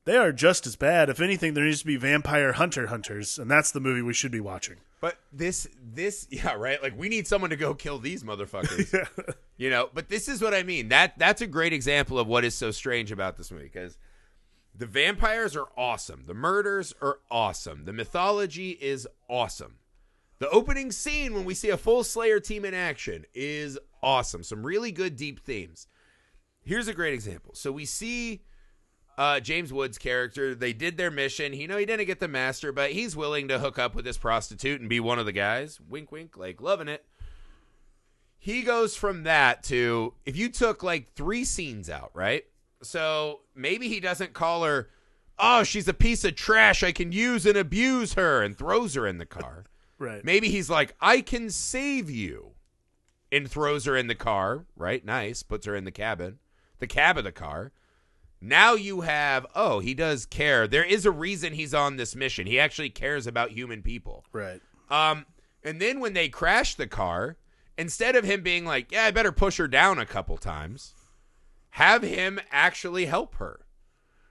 they are just as bad. If anything, there needs to be vampire hunter hunters, and that's the movie we should be watching. But this, this, yeah, right? Like, we need someone to go kill these motherfuckers. yeah. You know, but this is what I mean. That That's a great example of what is so strange about this movie, because The vampires are awesome. The murders are awesome. The mythology is awesome. The opening scene when we see a full Slayer team in action is awesome. Some really good deep themes. Here's a great example. So we see uh, James Woods' character. They did their mission. He, you know, he didn't get the master, but he's willing to hook up with this prostitute and be one of the guys. Wink, wink, like loving it. He goes from that to, if you took like three scenes out, right? So maybe he doesn't call her, oh, she's a piece of trash, I can use and abuse her, and throws her in the car. Right. Maybe he's like, I can save you, and throws her in the car. Right. Nice. Puts her in the cabin, the cab of the car. Now you have, oh, he does care. There is a reason he's on this mission. He actually cares about human people. Right. Um, and then when they crash the car, instead of him being like, yeah, I better push her down a couple times, have him actually help her,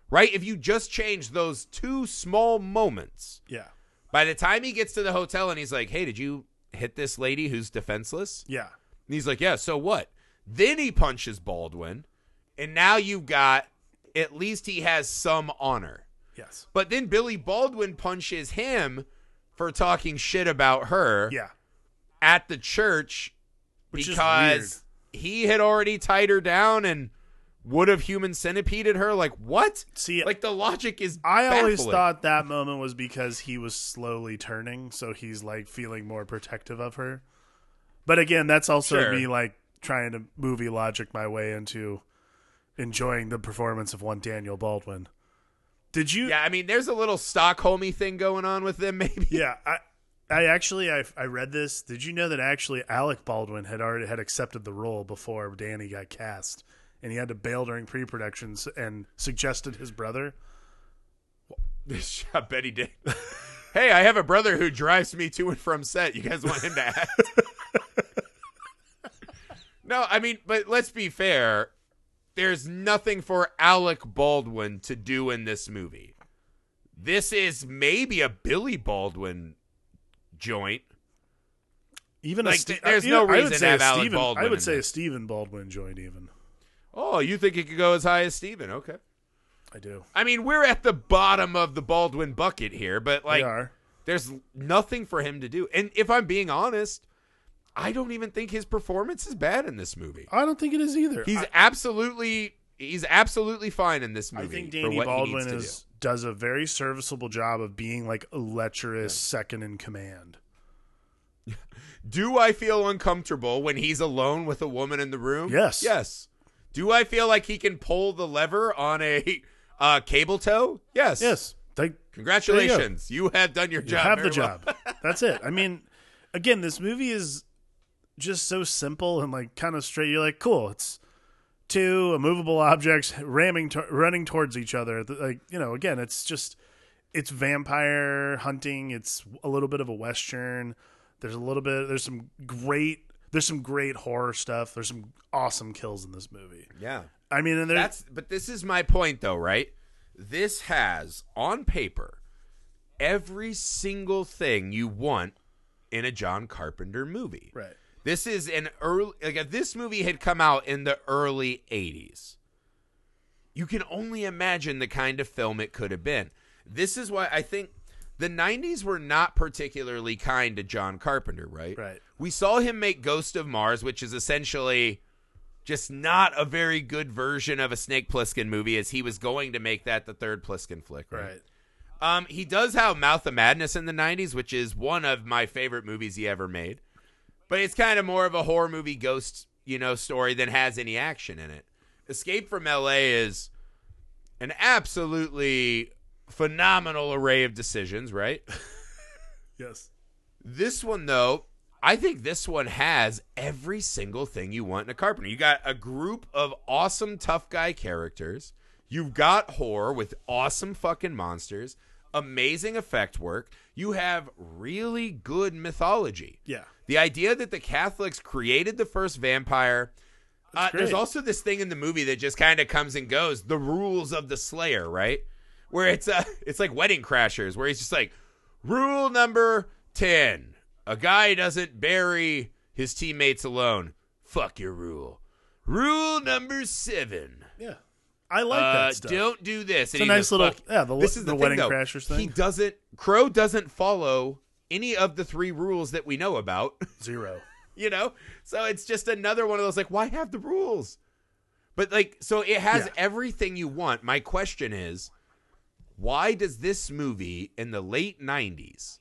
right? If you just change those two small moments. Yeah. By the time he gets to the hotel and he's like, hey, did you hit this lady who's defenseless? Yeah. And he's like, yeah, so what? Then he punches Baldwin, and now you've got, at least he has some honor. Yes. But then Billy Baldwin punches him for talking shit about her. Yeah. At the church. Which because he had already tied her down and would have human centipeded her? Like, what? See, like, the logic is I baffling. Always thought that moment was because he was slowly turning, so he's, like, feeling more protective of her. But, again, that's also sure. me, like, trying to movie logic my way into enjoying the performance of one Daniel Baldwin. Did you... Yeah, I mean, there's a little Stockholm-y thing going on with them, maybe. Yeah, I I actually, I, I read this. Did you know that actually Alec Baldwin had already had accepted the role before Danny got cast? And he had to bail during pre-productions and suggested his brother. I bet he did. Hey, I have a brother who drives me to and from set. You guys want him to act? No, I mean, but let's be fair. There's nothing for Alec Baldwin to do in this movie. This is maybe a Billy Baldwin joint. Even like, a st- there's I, no reason to have Alec Steven, Baldwin. I would say a Stephen Baldwin joint even. Oh, you think it could go as high as Steven? Okay. I do. I mean, we're at the bottom of the Baldwin bucket here, but like, there's nothing for him to do. And if I'm being honest, I don't even think his performance is bad in this movie. I don't think it is either. He's I, absolutely he's absolutely fine in this movie. I think Danny Baldwin is, do. does a very serviceable job of being like a lecherous yeah. second in command. Do I feel uncomfortable when he's alone with a woman in the room? Yes. Yes. Do I feel like he can pull the lever on a uh, cable tow? Yes. Yes. They, Congratulations. You, you have done your you job. You have the well. job. That's it. I mean, again, this movie is just so simple and like kind of straight. You're like, cool. It's two immovable objects ramming, to- running towards each other. Like, you know, again, it's just, it's vampire hunting. It's a little bit of a Western. There's a little bit, there's some great, There's some great horror stuff. There's some awesome kills in this movie. Yeah. I mean, and that's, but this is my point though, right? This has on paper every single thing you want in a John Carpenter movie. Right. This is an early, like if this movie had come out in the early eighties, you can only imagine the kind of film it could have been. This is why I think the nineties were not particularly kind to John Carpenter, right? Right. We saw him make Ghost of Mars, which is essentially just not a very good version of a Snake Plissken movie, as he was going to make that the third Plissken flick, right? right. Um, he does have Mouth of Madness in the nineties, which is one of my favorite movies he ever made. But it's kind of more of a horror movie ghost, you know, story than has any action in it. Escape from L A is an absolutely phenomenal array of decisions, right? Yes. This one, though, I think this one has every single thing you want in a Carpenter. You got a group of awesome tough guy characters. You've got horror with awesome fucking monsters, amazing effect work. You have really good mythology. Yeah. The idea that the Catholics created the first vampire. Uh, there's also this thing in the movie that just kind of comes and goes. The rules of the Slayer, right? Where it's uh, it's like Wedding Crashers, where he's just like, rule number ten. A guy doesn't bury his teammates alone. Fuck your rule. Rule number seven. Yeah. I like uh, that stuff. Don't do this. It's a nice little, fuck. yeah, the, this is the, the Wedding thing, Crashers thing. He doesn't, Crow doesn't follow any of the three rules that we know about. Zero. You know? So it's just another one of those, like, why have the rules? But, like, so it has yeah. everything you want. My question is, why does this movie in the late nineties,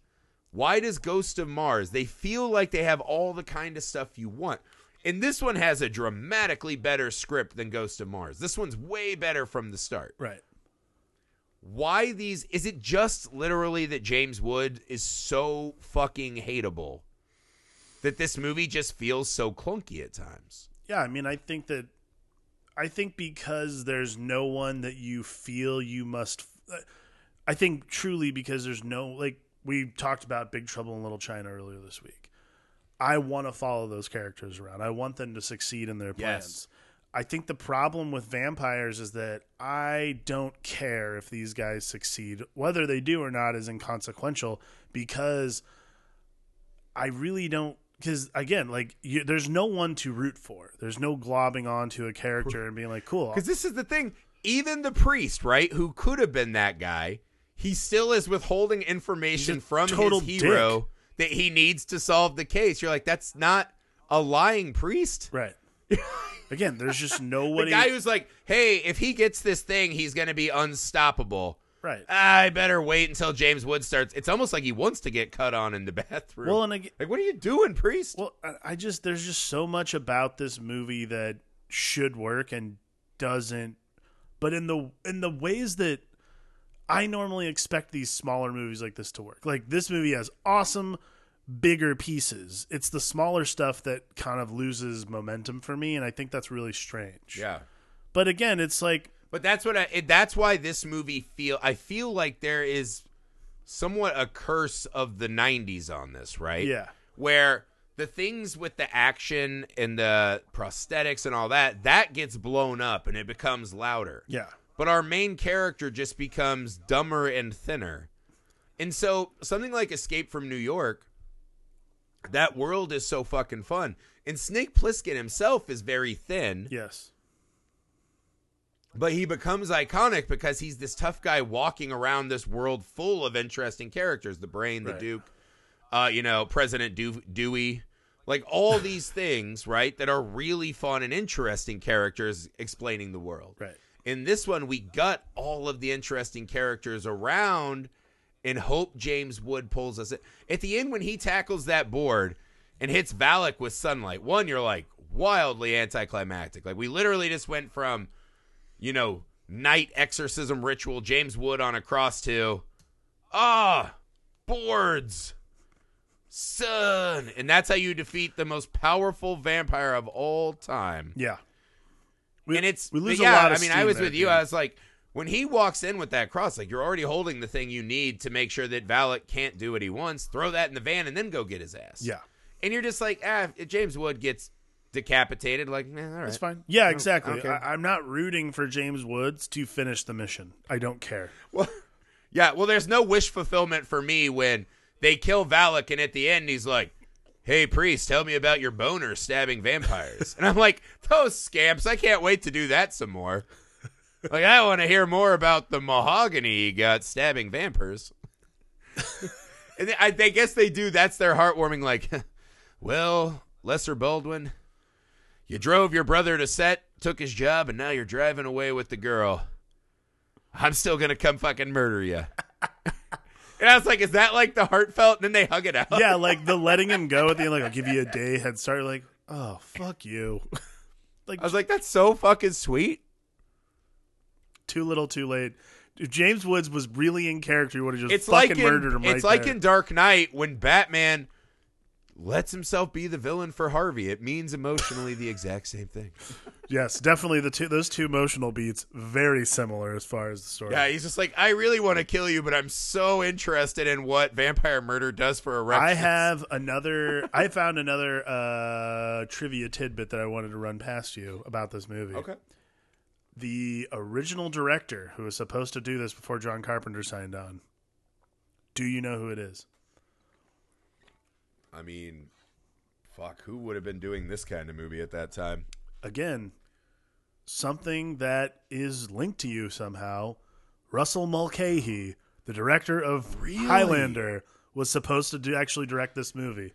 why does Ghost of Mars, they feel like they have all the kind of stuff you want? And this one has a dramatically better script than Ghost of Mars. This one's way better from the start. Right. Why these? Is it just literally that James Woods is so fucking hateable that this movie just feels so clunky at times? Yeah, I mean, I think that, I think because there's no one that you feel you must, I think truly because there's no, like, we talked about Big Trouble in Little China earlier this week. I want to follow those characters around. I want them to succeed in their plans. Yes. I think the problem with vampires is that I don't care if these guys succeed. Whether they do or not is inconsequential because I really don't. Because, again, like you, there's no one to root for. There's no globbing onto a character and being like, cool. Because this is the thing. Even the priest, right, who could have been that guy, he still is withholding information from his hero. Dick. That he needs to solve the case. You're like, that's not a lying priest. Right. Again, there's just nobody. The guy who's like, hey, if he gets this thing, he's going to be unstoppable. Right. I better wait until James Woods starts. It's almost like he wants to get cut on in the bathroom. Well, and again, like, what are you doing, priest? Well, I just, there's just so much about this movie that should work and doesn't. But in the in the ways that I normally expect these smaller movies like this to work. Like, this movie has awesome, bigger pieces. It's the smaller stuff that kind of loses momentum for me, and I think that's really strange. Yeah. But again, it's like... But that's what I... That's why this movie feel... I feel like there is somewhat a curse of the nineties on this, right? Yeah. Where the things with the action and the prosthetics and all that, that gets blown up and it becomes louder. Yeah. But our main character just becomes dumber and thinner. And so something like Escape from New York, that world is so fucking fun. And Snake Plissken himself is very thin. Yes. But he becomes iconic because he's this tough guy walking around this world full of interesting characters. The Brain, the right. Duke, uh, you know, President Dew- Dewey. Like all these things, right, that are really fun and interesting characters explaining the world. Right. In this one, we gut all of the interesting characters around and hope James Wood pulls us in. At the end, when he tackles that board and hits Valak with sunlight, one, you're like wildly anticlimactic. Like we literally just went from, you know, night exorcism ritual, James Wood on a cross to, ah, boards, sun. And that's how you defeat the most powerful vampire of all time. Yeah. We, and it's, we lose yeah, a lot of I mean, I was there, with you. Yeah. I was like, when he walks in with that cross, like you're already holding the thing you need to make sure that Valak can't do what he wants. Throw that in the van and then go get his ass. Yeah. And you're just like, ah, if James Wood gets decapitated. Like, nah, all right. That's fine. Yeah, exactly. Okay. I, I'm not rooting for James Woods to finish the mission. I don't care. Well, yeah. Well, there's no wish fulfillment for me when they kill Valak and at the end he's like, hey, priest, tell me about your boner stabbing vampires. And I'm like, those scamps, I can't wait to do that some more. Like, I want to hear more about the mahogany he got stabbing vampires. And they, I, they guess they do. That's their heartwarming, like, well, Lesser Baldwin, you drove your brother to set, took his job, and now you're driving away with the girl. I'm still going to come fucking murder you. And I was like, is that like the heartfelt? And then they hug it out. Yeah, like the letting him go at the end, like, I'll give you a day head start. Like, oh, fuck you. Like, I was like, that's so fucking sweet. Too little, too late. If James Woods was really in character, he would have just it's fucking like in, murdered him right there. It's like in Dark Knight when Batman lets himself be the villain for Harvey. It means emotionally the exact same thing. Yes, definitely. The two, those two emotional beats, very similar as far as the story. Yeah, he's just like, I really want to kill you, but I'm so interested in what vampire murder does for erections. I have another, I found another uh, trivia tidbit that I wanted to run past you about this movie. Okay. The original director who was supposed to do this before John Carpenter signed on, do you know who it is? I mean, fuck, who would have been doing this kind of movie at that time? Again, something that is linked to you somehow. Russell Mulcahy, the director of really? Highlander, was supposed to do, actually direct this movie.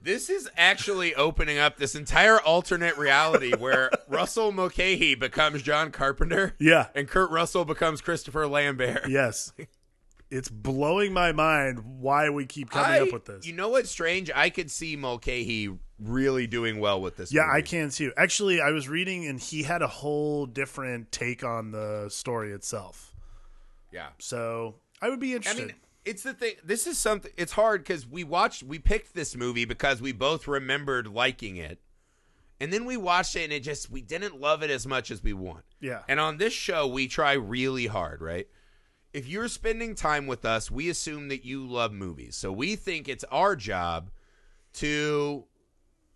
This is actually opening up this entire alternate reality where Russell Mulcahy becomes John Carpenter. Yeah. And Kurt Russell becomes Christopher Lambert. Yes. It's blowing my mind why we keep coming I, up with this. You know what's strange? I could see Mulcahy really doing well with this. Yeah, movie. I can too. Actually, I was reading and he had a whole different take on the story itself. Yeah. So I would be interested. I mean, it's the thing. This is something. It's hard because we watched, we picked this movie because we both remembered liking it. And then we watched it and it just, we didn't love it as much as we want. Yeah. And on this show, we try really hard, right? If you're spending time with us, we assume that you love movies. So we think it's our job to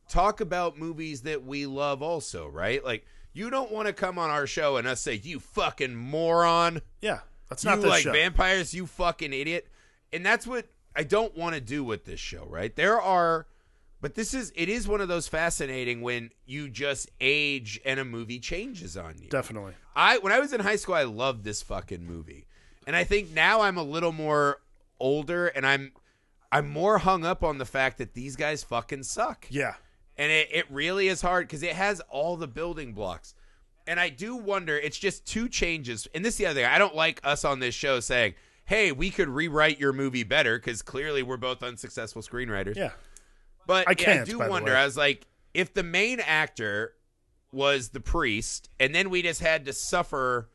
talk about movies that we love also, right? Like, you don't want to come on our show and us say, you fucking moron. Yeah. That's not this show. You like vampires, you fucking idiot. And that's what I don't want to do with this show, right? There are, but this is, it is one of those fascinating when you just age and a movie changes on you. Definitely. I, when I was in high school, I loved this fucking movie. And I think now I'm a little more older and I'm, I'm more hung up on the fact that these guys fucking suck. Yeah. And it, it really is hard because it has all the building blocks. And I do wonder, it's just two changes. And this is the other thing. I don't like us on this show saying, hey, we could rewrite your movie better because clearly we're both unsuccessful screenwriters. Yeah. But I, can't, yeah, I do wonder, I was like, if the main actor was the priest and then we just had to suffer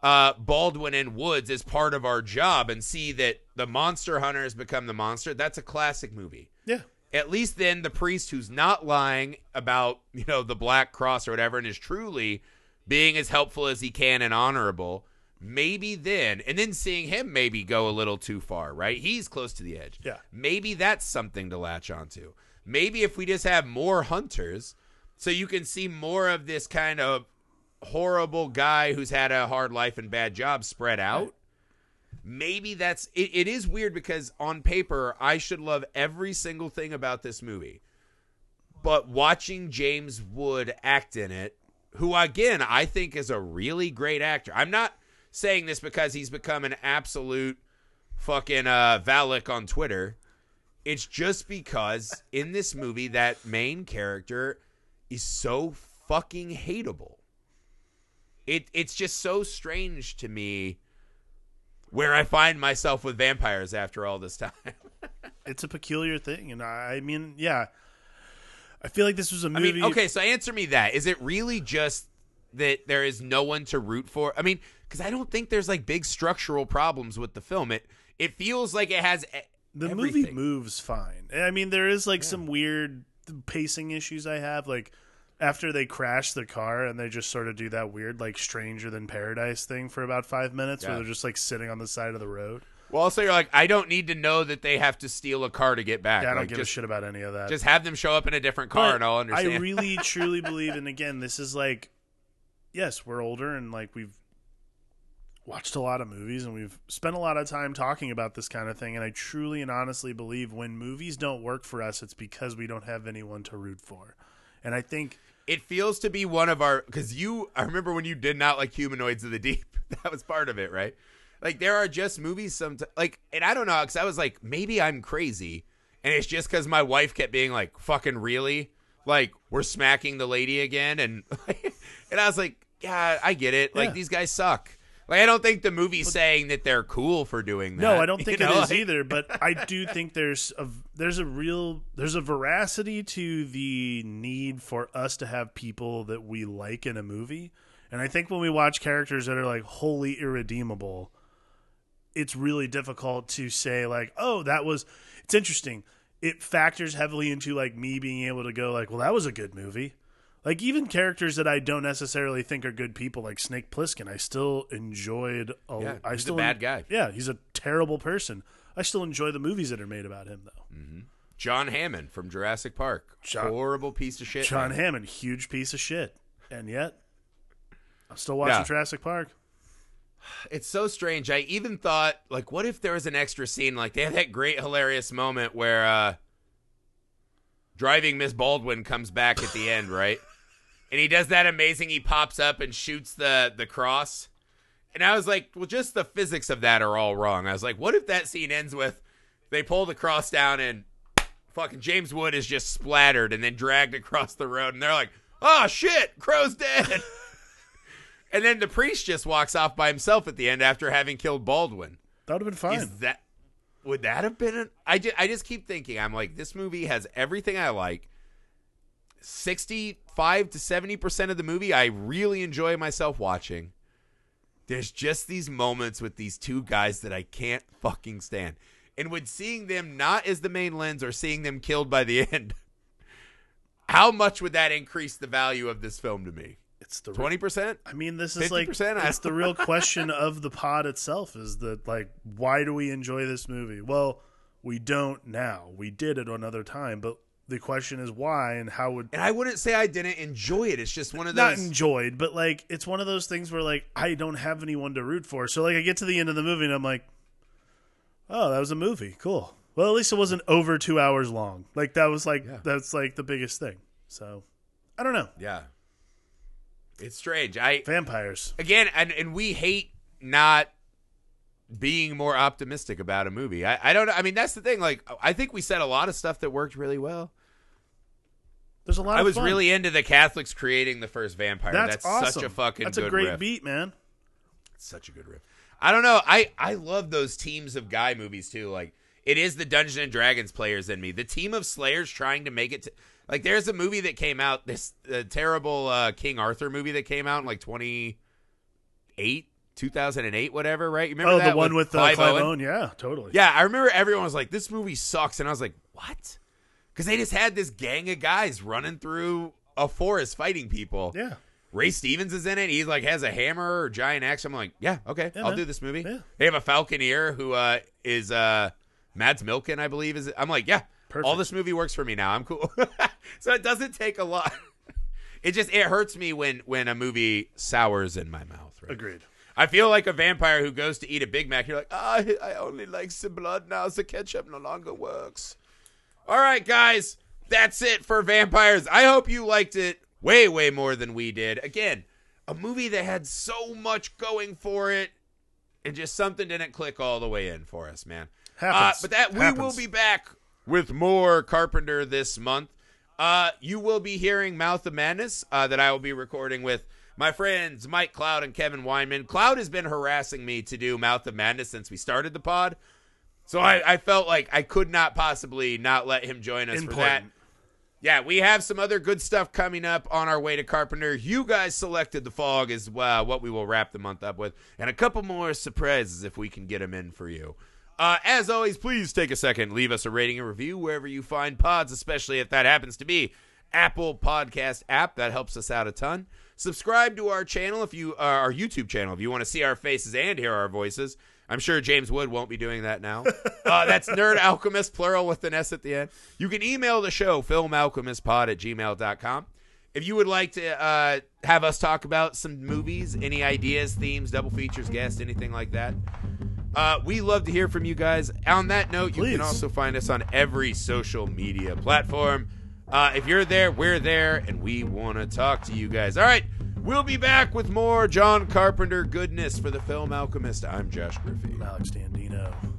uh, Baldwin and Woods as part of our job and see that the monster hunter has become the monster, that's a classic movie. Yeah. At least then the priest who's not lying about, you know, the black cross or whatever and is truly being as helpful as he can and honorable, maybe then, and then seeing him maybe go a little too far, right? He's close to the edge. Yeah. Maybe that's something to latch onto. Maybe if we just have more hunters, so you can see more of this kind of horrible guy who's had a hard life and bad job spread out. Maybe that's, it, it is weird because on paper, I should love every single thing about this movie. But watching James Woods act in it, who, again, I think is a really great actor. I'm not saying this because he's become an absolute fucking uh, Valak on Twitter. It's just because in this movie, that main character is so fucking hateable. It It's just so strange to me where I find myself with vampires after all this time. It's a peculiar thing. And I mean, yeah. I feel like this was a movie. I mean, okay, so answer me that. Is it really just that there is no one to root for? I mean, because I don't think there's like big structural problems with the film. It it feels like it has the everything. Movie moves fine. I mean, there is like yeah. some weird pacing issues I have. Like after they crash the car and they just sort of do that weird like Stranger Than Paradise thing for about five minutes yeah. where they're just like sitting on the side of the road. Well, also, you're like, I don't need to know that they have to steal a car to get back. Yeah, I don't like, give just, a shit about any of that. Just have them show up in a different car but and I'll understand. I really, truly believe, and again, this is like, yes, we're older and like we've watched a lot of movies and we've spent a lot of time talking about this kind of thing, and I truly and honestly believe when movies don't work for us, it's because we don't have anyone to root for. And I think it feels to be one of our – because you – I remember when you did not like Humanoids of the Deep. That was part of it, right? Like, there are just movies sometimes, like, and I don't know, because I was like, maybe I'm crazy, and it's just because my wife kept being like, fucking really? Like, we're smacking the lady again, and and I was like, yeah, I get it. Like, yeah. These guys suck. Like, I don't think the movie's but, saying that they're cool for doing that. No, I don't think you it know? is either, but I do think there's a, there's a real, there's a veracity to the need for us to have people that we like in a movie, and I think when we watch characters that are, like, wholly irredeemable, it's really difficult to say like, oh, that was, it's interesting. It factors heavily into like me being able to go like, well, that was a good movie. Like even characters that I don't necessarily think are good people, like Snake Plissken, I still enjoyed. A, yeah, I he's still a bad en- guy. Yeah. He's a terrible person. I still enjoy the movies that are made about him though. Mm-hmm. John Hammond from Jurassic Park. John, horrible piece of shit. John man. Hammond, huge piece of shit. And yet I'm still watching yeah. Jurassic Park. It's so strange. I even thought, like, what if there was an extra scene? Like, they had that great, hilarious moment where uh, driving Miss Baldwin comes back at the end, right? And he does that amazing, he pops up and shoots the, the cross. And I was like, well, just the physics of that are all wrong. I was like, what if that scene ends with they pull the cross down and fucking James Wood is just splattered and then dragged across the road. And they're like, oh, shit, Crow's dead. And then the priest just walks off by himself at the end after having killed Baldwin. That would have been fine. Is that, would that have been? An, I, just, I just keep thinking, I'm like, this movie has everything I like. sixty-five to seventy percent of the movie I really enjoy myself watching. There's just these moments with these two guys that I can't fucking stand. And with seeing them not as the main lens or seeing them killed by the end, how much would that increase the value of this film to me? It's the twenty percent? I mean, this is like, that's the real question of the pod itself, is that, like, why do we enjoy this movie? Well, we don't now. We did at another time, but the question is why and how would... And I wouldn't say I didn't enjoy it. It's just one of those... Not enjoyed, but, like, it's one of those things where, like, I don't have anyone to root for. So, like, I get to the end of the movie and I'm like, oh, that was a movie. Cool. Well, at least it wasn't over two hours long. Like, that was, like, yeah. that's, like, the biggest thing. So, I don't know. Yeah. It's strange. I Vampires. Again, and, and we hate not being more optimistic about a movie. I, I don't know. I mean, that's the thing. Like, I think we said a lot of stuff that worked really well. There's a lot. I of was fun. really into the Catholics creating the first vampire. That's, That's awesome. such a fucking. That's good a great riff. beat, man. It's such a good riff. I don't know. I I love those teams of guy movies too. Like it is the Dungeons and Dragons players in me. The team of Slayers trying to make it. To, like there's a movie that came out. This uh, terrible uh, King Arthur movie that came out in like twenty-eight, two thousand eight, whatever. Right? You remember? Oh, that the one with, with uh, Clive, Clive Owen? Owen. Yeah, totally. Yeah, I remember. Everyone was like, "This movie sucks," and I was like, "What?" Because they just had this gang of guys running through a forest fighting people. Yeah. Ray Stevens is in it. He like has a hammer or giant axe. I'm like, yeah, okay, yeah, I'll man. do this movie. Yeah. They have a falconer who uh, is uh, Mads Mikkelsen, I believe. Is it? I'm like, yeah, Perfect. all this movie works for me now. I'm cool. So it doesn't take a lot. It just it hurts me when when a movie sours in my mouth. Right? Agreed. I feel like a vampire who goes to eat a Big Mac. You're like, ah, oh, I only like some blood now. The ketchup no longer works. All right, guys, that's it for Vampires. I hope you liked it way, way more than we did. Again, a movie that had so much going for it, and just something didn't click all the way in for us, man. Uh, but that we Happens. will be back with more Carpenter this month. Uh, you will be hearing Mouth of Madness uh, that I will be recording with my friends Mike Cloud and Kevin Weinman. Cloud has been harassing me to do Mouth of Madness since we started the pod. So I, I felt like I could not possibly not let him join us Important. for that. Yeah, we have some other good stuff coming up on our way to Carpenter. You guys selected The Fog as well, what we will wrap the month up with. And a couple more surprises if we can get them in for you. Uh, as always, please take a second. Leave us a rating and review wherever you find pods, especially if that happens to be Apple Podcast app. That helps us out a ton. Subscribe to our channel, if you uh, our YouTube channel, if you want to see our faces and hear our voices. I'm sure James Wood won't be doing that now. Uh, that's Nerd Alchemist, plural with an S at the end. You can email the show, film alchemist pod at gmail dot com. If you would like to uh, have us talk about some movies, any ideas, themes, double features, guests, anything like that, uh, we love to hear from you guys. On that note, Please. you can also find us on every social media platform. Uh, if you're there, we're there, and we want to talk to you guys. All right. We'll be back with more John Carpenter goodness for the Film Alchemist. I'm Josh Griffey. I'm Alex Dandino.